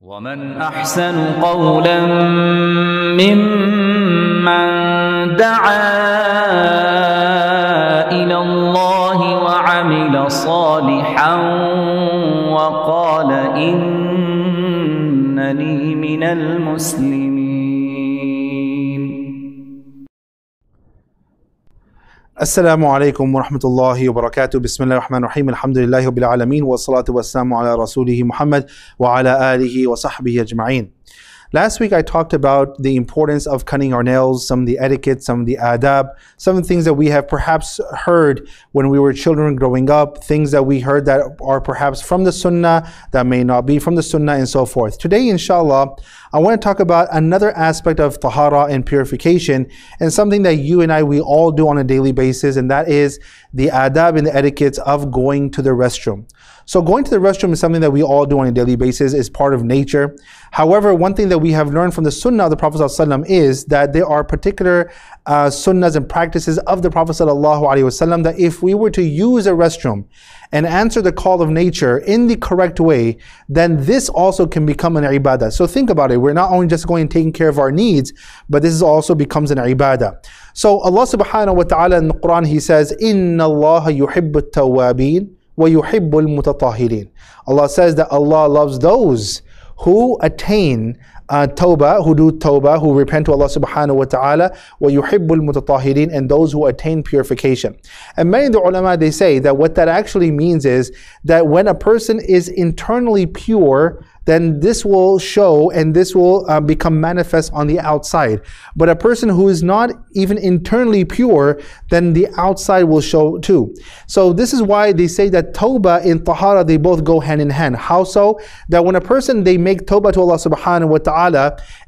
وَمَنْ أَحْسَنُ قَوْلًا مِّمَّنْ دَعَا إِلَى اللَّهِ وَعَمِلَ صَالِحًا وَقَالَ إِنَّنِي مِنَ الْمُسْلِمِينَ. السلام عليكم ورحمة الله وبركاته. بسم الله الرحمن الرحيم. الحمد لله رب العالمين والصلاة والسلام على رسوله محمد وعلى آله وصحبه أجمعين. Last week I talked about the importance of cutting our nails, some of the etiquette, some of the adab, some of the things that we have perhaps heard when we were children growing up, things that we heard that are perhaps from the sunnah, that may not be from the sunnah, and so forth. Today, inshallah, I want to talk about another aspect of tahara and purification, and something that you and I, we all do on a daily basis, and that is the adab and the etiquettes of going to the restroom. So going to the restroom is something that we all do on a daily basis, is part of nature. However, one thing that we have learned from the sunnah of the Prophet ﷺ is that there are particular sunnahs and practices of the Prophet ﷺ that if we were to use a restroom and answer the call of nature in the correct way, then this also can become an ibadah. So think about it, we're not only just going and taking care of our needs, but this also becomes an ibadah. So Allah subhanahu wa ta'ala in the Quran, He says, إِنَّ اللَّهَ يُحِبُّ التَّوَّابِينَ وَيُحِبُّ الْمُتَطَهِّرِينَ. Allah says that Allah loves those who attain tawbah, who do tawbah, who repent to Allah subhanahu wa ta'ala, وَيُحِبُّ الْمُتَطَهِّرِينَ, and those who attain purification. And many of the ulama, they say that what that actually means is that when a person is internally pure, then this will show and this will become manifest on the outside. But a person who is not even internally pure, then the outside will show too. So this is why they say that tawbah and tahara, they both go hand in hand. How so? That when a person, they make tawbah to Allah subhanahu wa ta'ala,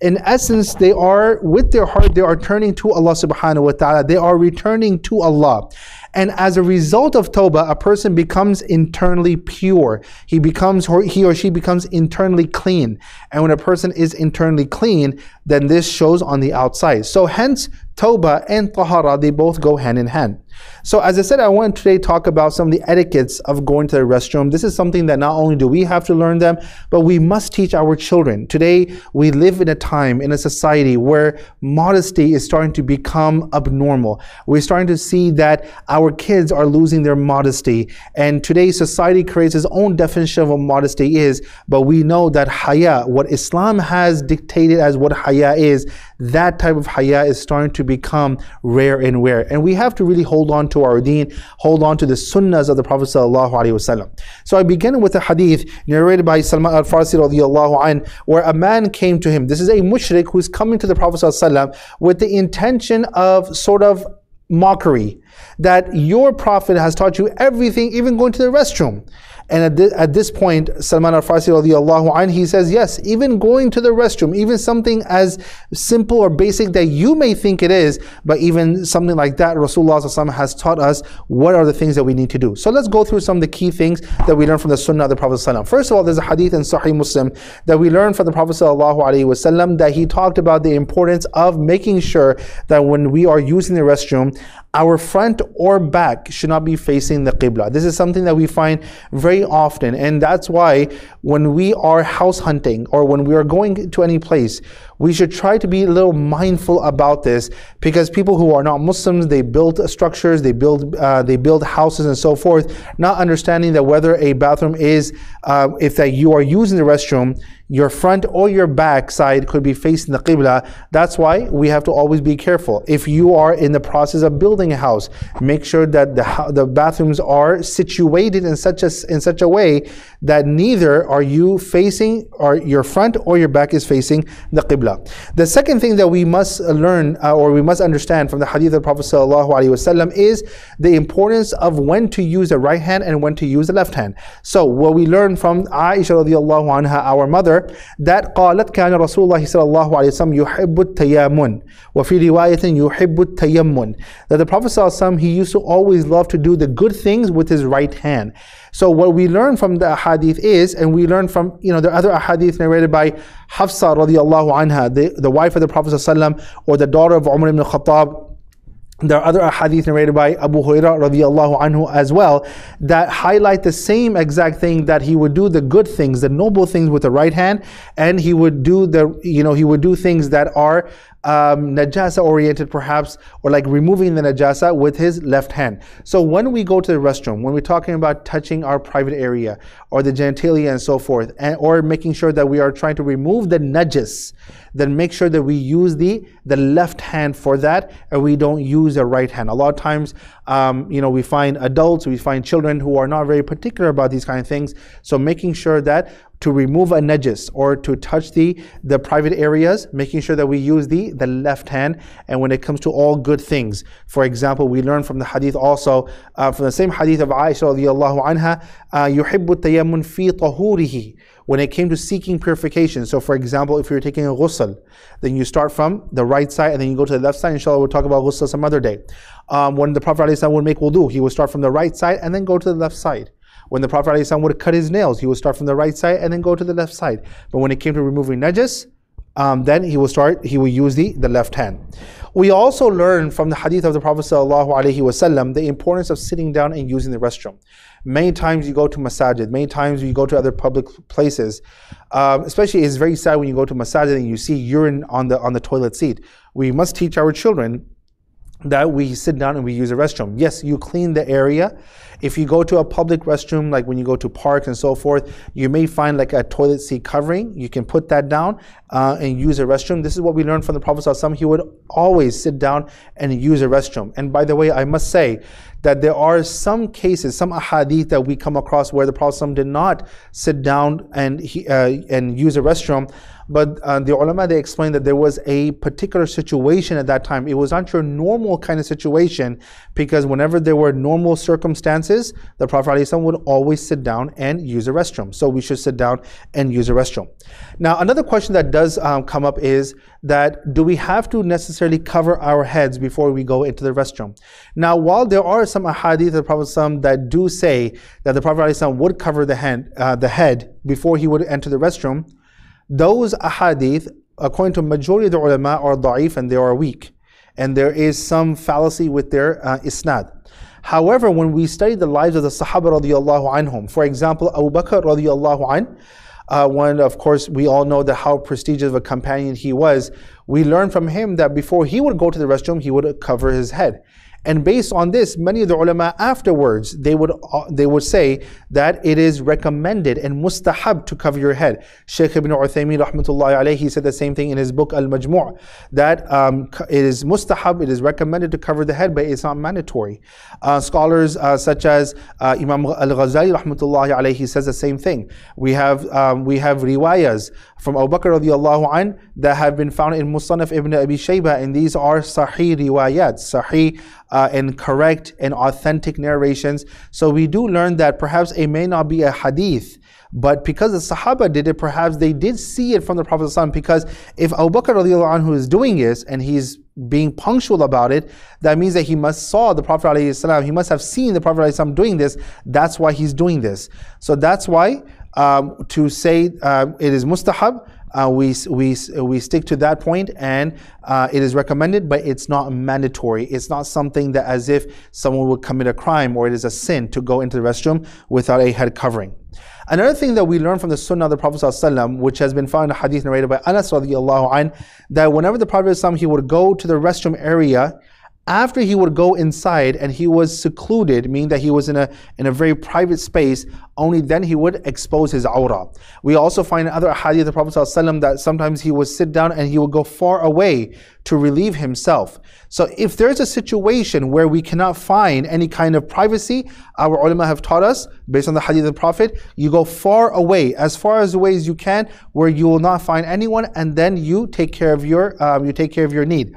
in essence, they are, with their heart, they are turning to Allah subhanahu wa ta'ala. They are returning to Allah. And as a result of tawbah, a person becomes internally pure. He or she becomes internally clean. And when a person is internally clean, then this shows on the outside. So hence, tawbah and tahara, they both go hand in hand. So as I said, I want to today talk about some of the etiquettes of going to the restroom. This is something that not only do we have to learn them, but we must teach our children. Today, we live in a time, in a society where modesty is starting to become abnormal. We're starting to see that our kids are losing their modesty. And today, society creates its own definition of what modesty is, but we know that haya, what Islam has dictated as what haya is, that type of haya is starting to become rare and rare. And we have to really hold on to our deen, hold on to the sunnahs of the Prophet ﷺ. So I begin with a hadith narrated by Salman al-Farsi radiallahu anh, where a man came to him. This is a mushrik who's coming to the Prophet ﷺ with the intention of sort of mockery, that your Prophet has taught you everything, even going to the restroom. And at this point, Salman al-Farsi radiallahu anh, he says, yes, even going to the restroom, even something as simple or basic that you may think it is, but even something like that, Rasulullah s.a.w. has taught us what are the things that we need to do. So let's go through some of the key things that we learn from the sunnah of the Prophet s.a.w. First of all, there's a hadith in Sahih Muslim that we learn from the Prophet s.a.w. that he talked about the importance of making sure that when we are using the restroom, our front or back should not be facing the qibla. This is something that we find very often, and that's why when we are house hunting or when we are going to any place, we should try to be a little mindful about this, because people who are not Muslims, they build structures, they build houses and so forth, not understanding that whether a bathroom is, if that you are using the restroom, your front or your back side could be facing the qibla. That's why we have to always be careful. If you are in the process of building a house, make sure that the bathrooms are situated in such a way that neither are you facing, or your front or your back is facing the qibla. The second thing that we must learn or we must understand from the hadith of the Prophet ﷺ is the importance of when to use the right hand and when to use the left hand. So what we learn from Aisha radiallahu anha, our mother, that قالت كان رسول الله صلى الله عليه وسلم يحب التيمم وفي رواية يحب التيمم, that the Prophet صلى الله عليه وسلم, he used to always love to do the good things with his right hand. So what we learn from the hadith is, and we learn from, you know, the other hadith narrated by Hafsa radiallahu anha, the wife of the Prophet صلى الله عليه وسلم, or the daughter of Umar ibn al-Khattab, There are other ahadith narrated by Abu Huraira radiyallahu anhu as well that highlight the same exact thing, that he would do the good things, the noble things with the right hand, and he would do the, he would do things that are najasa oriented perhaps, or like removing the najasa with his left hand. So when we go to the restroom, when we're talking about touching our private area or the genitalia and so forth, and, or making sure that we are trying to remove the najas, then make sure that we use the left hand for that, and we don't use the right hand. A lot of times, we find adults, we find children who are not very particular about these kind of things. So making sure that to remove a najis or to touch the private areas, making sure that we use the left hand. And when it comes to all good things, for example, we learn from the hadith also, from the same hadith of Aisha radiyallahu anha, يُحِبُّ التَّيَمُّنْ فِي طَهُورِهِ, when it came to seeking purification. So for example, if you're taking a ghusl, then you start from the right side and then you go to the left side. Inshallah, we'll talk about ghusl some other day. When the Prophet ﷺ would make wudu, he would start from the right side and then go to the left side. When the Prophet ﷺ would cut his nails, he would start from the right side and then go to the left side. But when it came to removing najis, then he would use the left hand. We also learn from the hadith of the Prophet ﷺ the importance of sitting down and using the restroom. Many times you go to masajid, many times you go to other public places. Especially it's very sad when you go to masajid and you see urine on the toilet seat. We must teach our children that we sit down and we use a restroom. Yes, you clean the area. If you go to a public restroom, like when you go to parks and so forth, you may find like a toilet seat covering. You can put that down and use a restroom. This is what we learned from the Prophet ﷺ. He would always sit down and use a restroom. And by the way, I must say that there are some cases, some ahadith that we come across where the Prophet ﷺ did not sit down and use a restroom. But the ulama, they explained that there was a particular situation at that time. It was not your normal kind of situation, because whenever there were normal circumstances, the Prophet ﷺ would always sit down and use a restroom. So we should sit down and use a restroom. Now, another question that does come up is that do we have to necessarily cover our heads before we go into the restroom? Now, while there are some ahadith of the Prophet ﷺ that do say that the Prophet ﷺ would cover the head before he would enter the restroom, those ahadith, according to majority of the ulama, are da'if and they are weak. And there is some fallacy with their isnad. However, when we study the lives of the Sahaba radiyallahu anhum, for example, Abu Bakr radiyallahu an, one, of course, we all know that how prestigious of a companion he was. We learn from him that before he would go to the restroom, he would cover his head. And based on this, many of the ulama afterwards, they would say that it is recommended and mustahab to cover your head. Shaykh ibn Uthaymeen rahmatullahi alayhi, he said the same thing in his book Al-Majmoo, that it is mustahab, it is recommended to cover the head, but it's not mandatory. Scholars such as Imam Al-Ghazali rahmatullahi alayhi, he says the same thing. We have riwayas from Abu Bakr radiyallahu an that have been found in Musanif ibn Abi Shaybah, and these are sahih riwayat, sahih and correct and authentic narrations. So we do learn that perhaps it may not be a hadith, but because the Sahaba did it, perhaps they did see it from the Prophet ﷺ. Because if Abu Bakr radiyallahu anhu is doing this and he's being punctual about it, that means that he must saw the Prophet ﷺ, he must have seen the Prophet ﷺ doing this. That's why he's doing this. So that's why to say it is mustahab, we stick to that point, and it is recommended, but it's not mandatory. It's not something that as if someone would commit a crime or it is a sin to go into the restroom without a head covering. Another thing that we learn from the sunnah of the Prophet ﷺ, which has been found in a hadith narrated by Anas radiyallahu an, that whenever the Prophet ﷺ, he would go to the restroom area, after he would go inside and he was secluded, meaning that he was in a very private space, only then he would expose his awrah. We also find other ahadith of the Prophet ﷺ that sometimes he would sit down and he would go far away to relieve himself. So if there's a situation where we cannot find any kind of privacy, our ulama have taught us, based on the hadith of the Prophet, you go far away, as far as away as you can, where you will not find anyone, and then you take care of your need.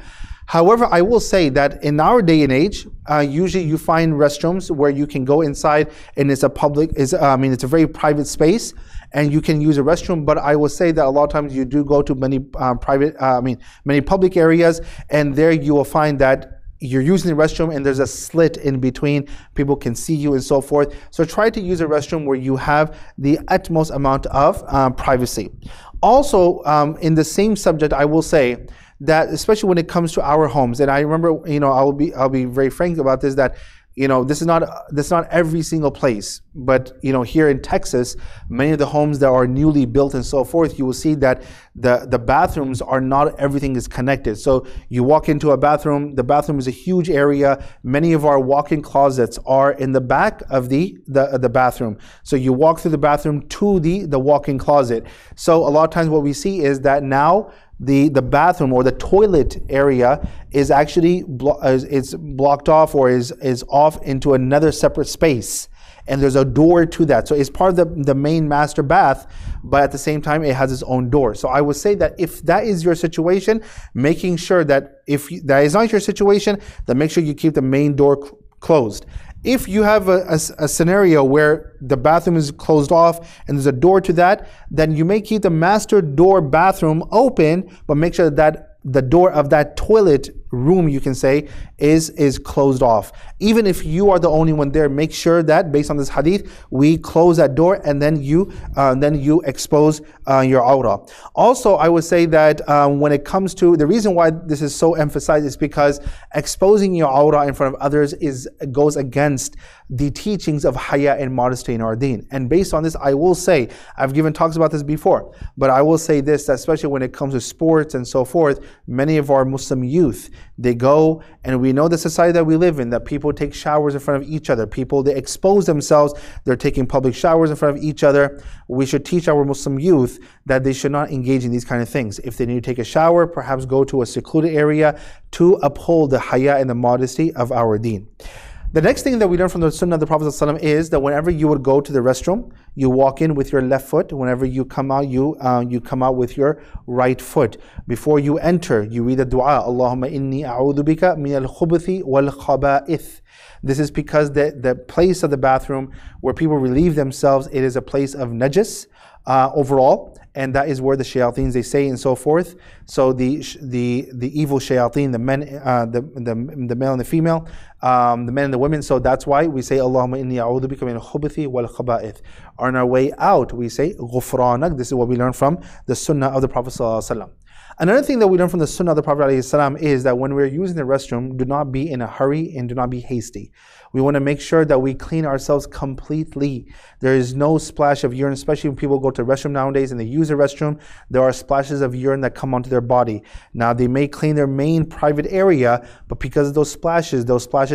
However, I will say that in our day and age, usually you find restrooms where you can go inside and it's a very private space and you can use a restroom. But I will say that a lot of times you do go to many many public areas, and there you will find that you're using the restroom and there's a slit in between, people can see you and so forth. So try to use a restroom where you have the utmost amount of privacy. Also, in the same subject, I will say that, especially when it comes to our homes. And I remember, you know, I'll be very frank about this, that, you know, this is not every single place, but, you know, here in Texas, many of the homes that are newly built and so forth, you will see that the bathrooms are not, everything is connected. So you walk into a bathroom, the bathroom is a huge area. Many of our walk-in closets are in the back of the bathroom. So you walk through the bathroom to the walk-in closet. So a lot of times what we see is that now the bathroom or the toilet area is actually blocked off, or is off into another separate space, and there's a door to that. So it's part of the main master bath, but at the same time it has its own door. So I would say that if that is your situation, making sure that if that is not your situation, then make sure you keep the main door closed. If you have a scenario where the bathroom is closed off and there's a door to that, then you may keep the master door bathroom open, but make sure that the door of that toilet room, you can say, is closed off. Even if you are the only one there, make sure that, based on this hadith, we close that door, and then you expose your awrah. Also, I would say that when it comes to, the reason why this is so emphasized is because exposing your awrah in front of others goes against the teachings of haya and modesty in our deen. And based on this, I will say, I've given talks about this before, but I will say this, that especially when it comes to sports and so forth, many of our Muslim youth, they go, and we know the society that we live in, that people take showers in front of each other. People, they expose themselves, they're taking public showers in front of each other. We should teach our Muslim youth that they should not engage in these kind of things. If they need to take a shower, perhaps go to a secluded area to uphold the haya and the modesty of our deen. The next thing that we learn from the Sunnah of the Prophet ﷺ is that whenever you would go to the restroom, you walk in with your left foot. Whenever you come out, you come out with your right foot. Before you enter, you read the dua, Allahumma inni a'udhu bika min al-khubuthi wal-khaba'ith. This is because the place of the bathroom where people relieve themselves, it is a place of najis overall. And that is where the shayateens, they say, and so forth. So the evil shayateen, the men, the male and the female, the men and the women. So that's why we say Allahumma inni a'udhu bika min al-khubuthi wal-khaba'ith. On our way out, we say ghufranak. This is what we learn from the Sunnah of the Prophet ﷺ. Another thing that we learn from the Sunnah of the Prophet ﷺ is that when we're using the restroom, do not be in a hurry and do not be hasty. We want to make sure that we clean ourselves completely. There is no splash of urine, especially when people go to the restroom nowadays and they use the restroom. There are splashes of urine that come onto their body. Now, they may clean their main private area, but because of those splashes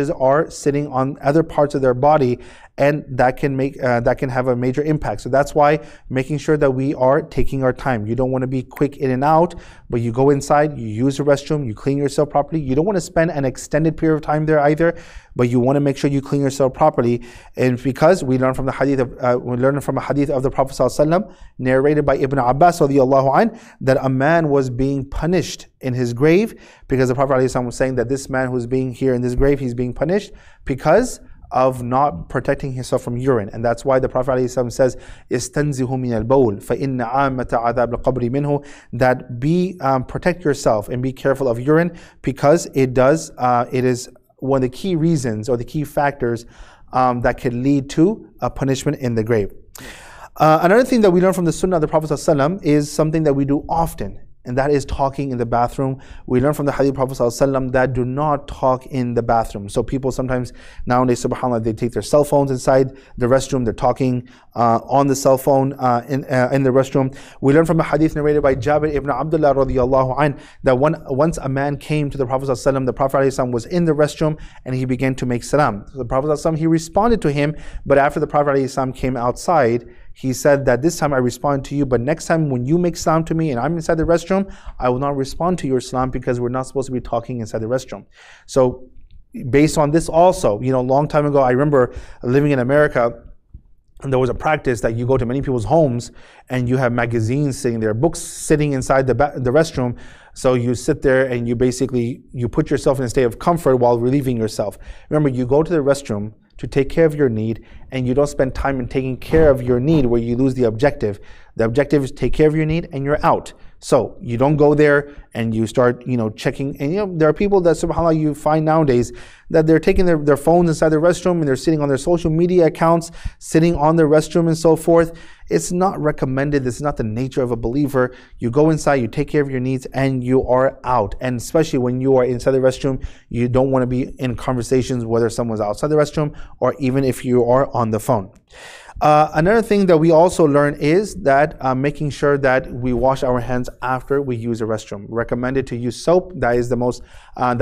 are sitting on other parts of their body, and that can make that can have a major impact. So that's why making sure that we are taking our time. You don't want to be quick in and out, but you go inside, you use the restroom, you clean yourself properly. You don't want to spend an extended period of time there either, but you want to make sure you clean yourself properly. And because we learn from the hadith of the Prophet ﷺ, narrated by Ibn Abbas ﷺ, that a man was being punished in his grave, because the Prophet ﷺ was saying that this man who's being here in this grave, he's being punished because of not protecting himself from urine. And that's why the Prophet ﷺ says, "Istanzihu minal bawl, fa inna 'ammata 'adab al-qabri minhu," that protect yourself and be careful of urine, because it is one of the key reasons or the key factors that could lead to a punishment in the grave. Another thing that we learn from the Sunnah of the Prophet ﷺ is something that we do often, and that is talking in the bathroom. We learn from the hadith of Prophet ﷺ that do not talk in the bathroom. So people sometimes nowadays, subhanAllah, they take their cell phones inside the restroom. They're talking on the cell phone in the restroom. We learn from a hadith narrated by Jabir Ibn Abdullah radiyallahu anhu that once a man came to the Prophet ﷺ, the Prophet ﷺ was in the restroom and he began to make salam. So the Prophet ﷺ, he responded to him, but after the Prophet ﷺ came outside, he said that this time I respond to you, but next time when you make salam to me and I'm inside the restroom, I will not respond to your salam, because we're not supposed to be talking inside the restroom. So based on this also, you know, a long time ago, I remember living in America, and there was a practice that you go to many people's homes and you have magazines sitting there, books sitting inside the restroom. So you sit there and you put yourself in a state of comfort while relieving yourself. Remember, you go to the restroom to take care of your need, and you don't spend time in taking care of your need where you lose the objective. The objective is take care of your need and you're out. So you don't go there and you start, checking. And there are people that, subhanAllah, you find nowadays that they're taking their phones inside the restroom and they're sitting on their social media accounts, sitting on the restroom and so forth. It's not recommended. This is not the nature of a believer. You go inside, you take care of your needs, and you are out. And especially when you are inside the restroom, you don't want to be in conversations, whether someone's outside the restroom or even if you are on the phone. Another thing that we also learn is that making sure that we wash our hands after we use a restroom. Recommended to use soap. That is the most, the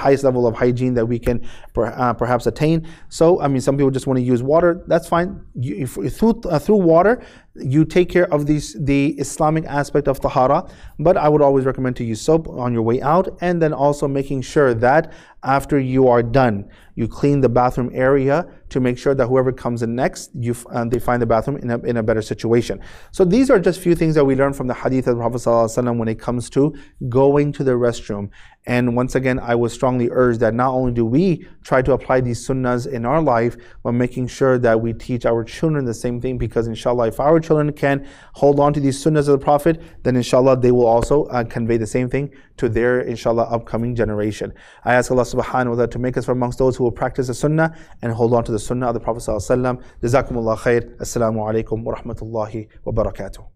highest level of hygiene that we can perhaps attain. So, some people just want to use water. That's fine. Through water, you take care of the Islamic aspect of tahara. But I would always recommend to use soap on your way out, and then also making sure that after you are done, you clean the bathroom area to make sure that whoever comes in next, they find the bathroom in a better situation. So these are just few things that we learn from the hadith of the Prophet ﷺ when it comes to going to the restroom. And once again, I would strongly urge that not only do we try to apply these sunnahs in our life, but making sure that we teach our children the same thing, because inshallah, if our children can hold on to these sunnahs of the Prophet, then inshallah, they will also convey the same thing to their, inshallah, upcoming generation. I ask Allah subhanahu wa ta'ala to make us from amongst those who will practice the sunnah and hold on to the sunnah of the Prophet sallallahu alaihi wasallam. Jazakumullah khair. Assalamu alaikum wa rahmatullahi wa barakatuh.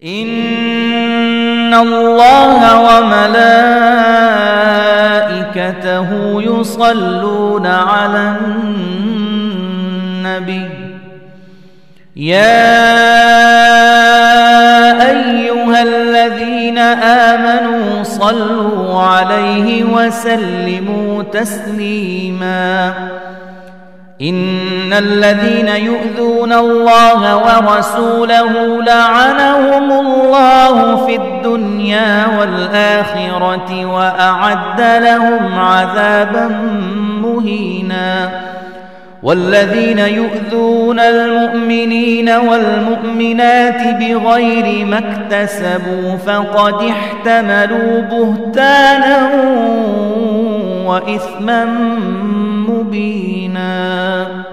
إن الله وملائكته يصلون على النبي يا أيها الذين آمنوا صلوا عليه وسلموا تسليما إن الذين يؤذون الله ورسوله لعنهم الله في الدنيا والآخرة وأعد لهم عذابا مهينا والذين يؤذون المؤمنين والمؤمنات بغير ما اكتسبوا فقد احتملوا بهتانا وإثما مبينا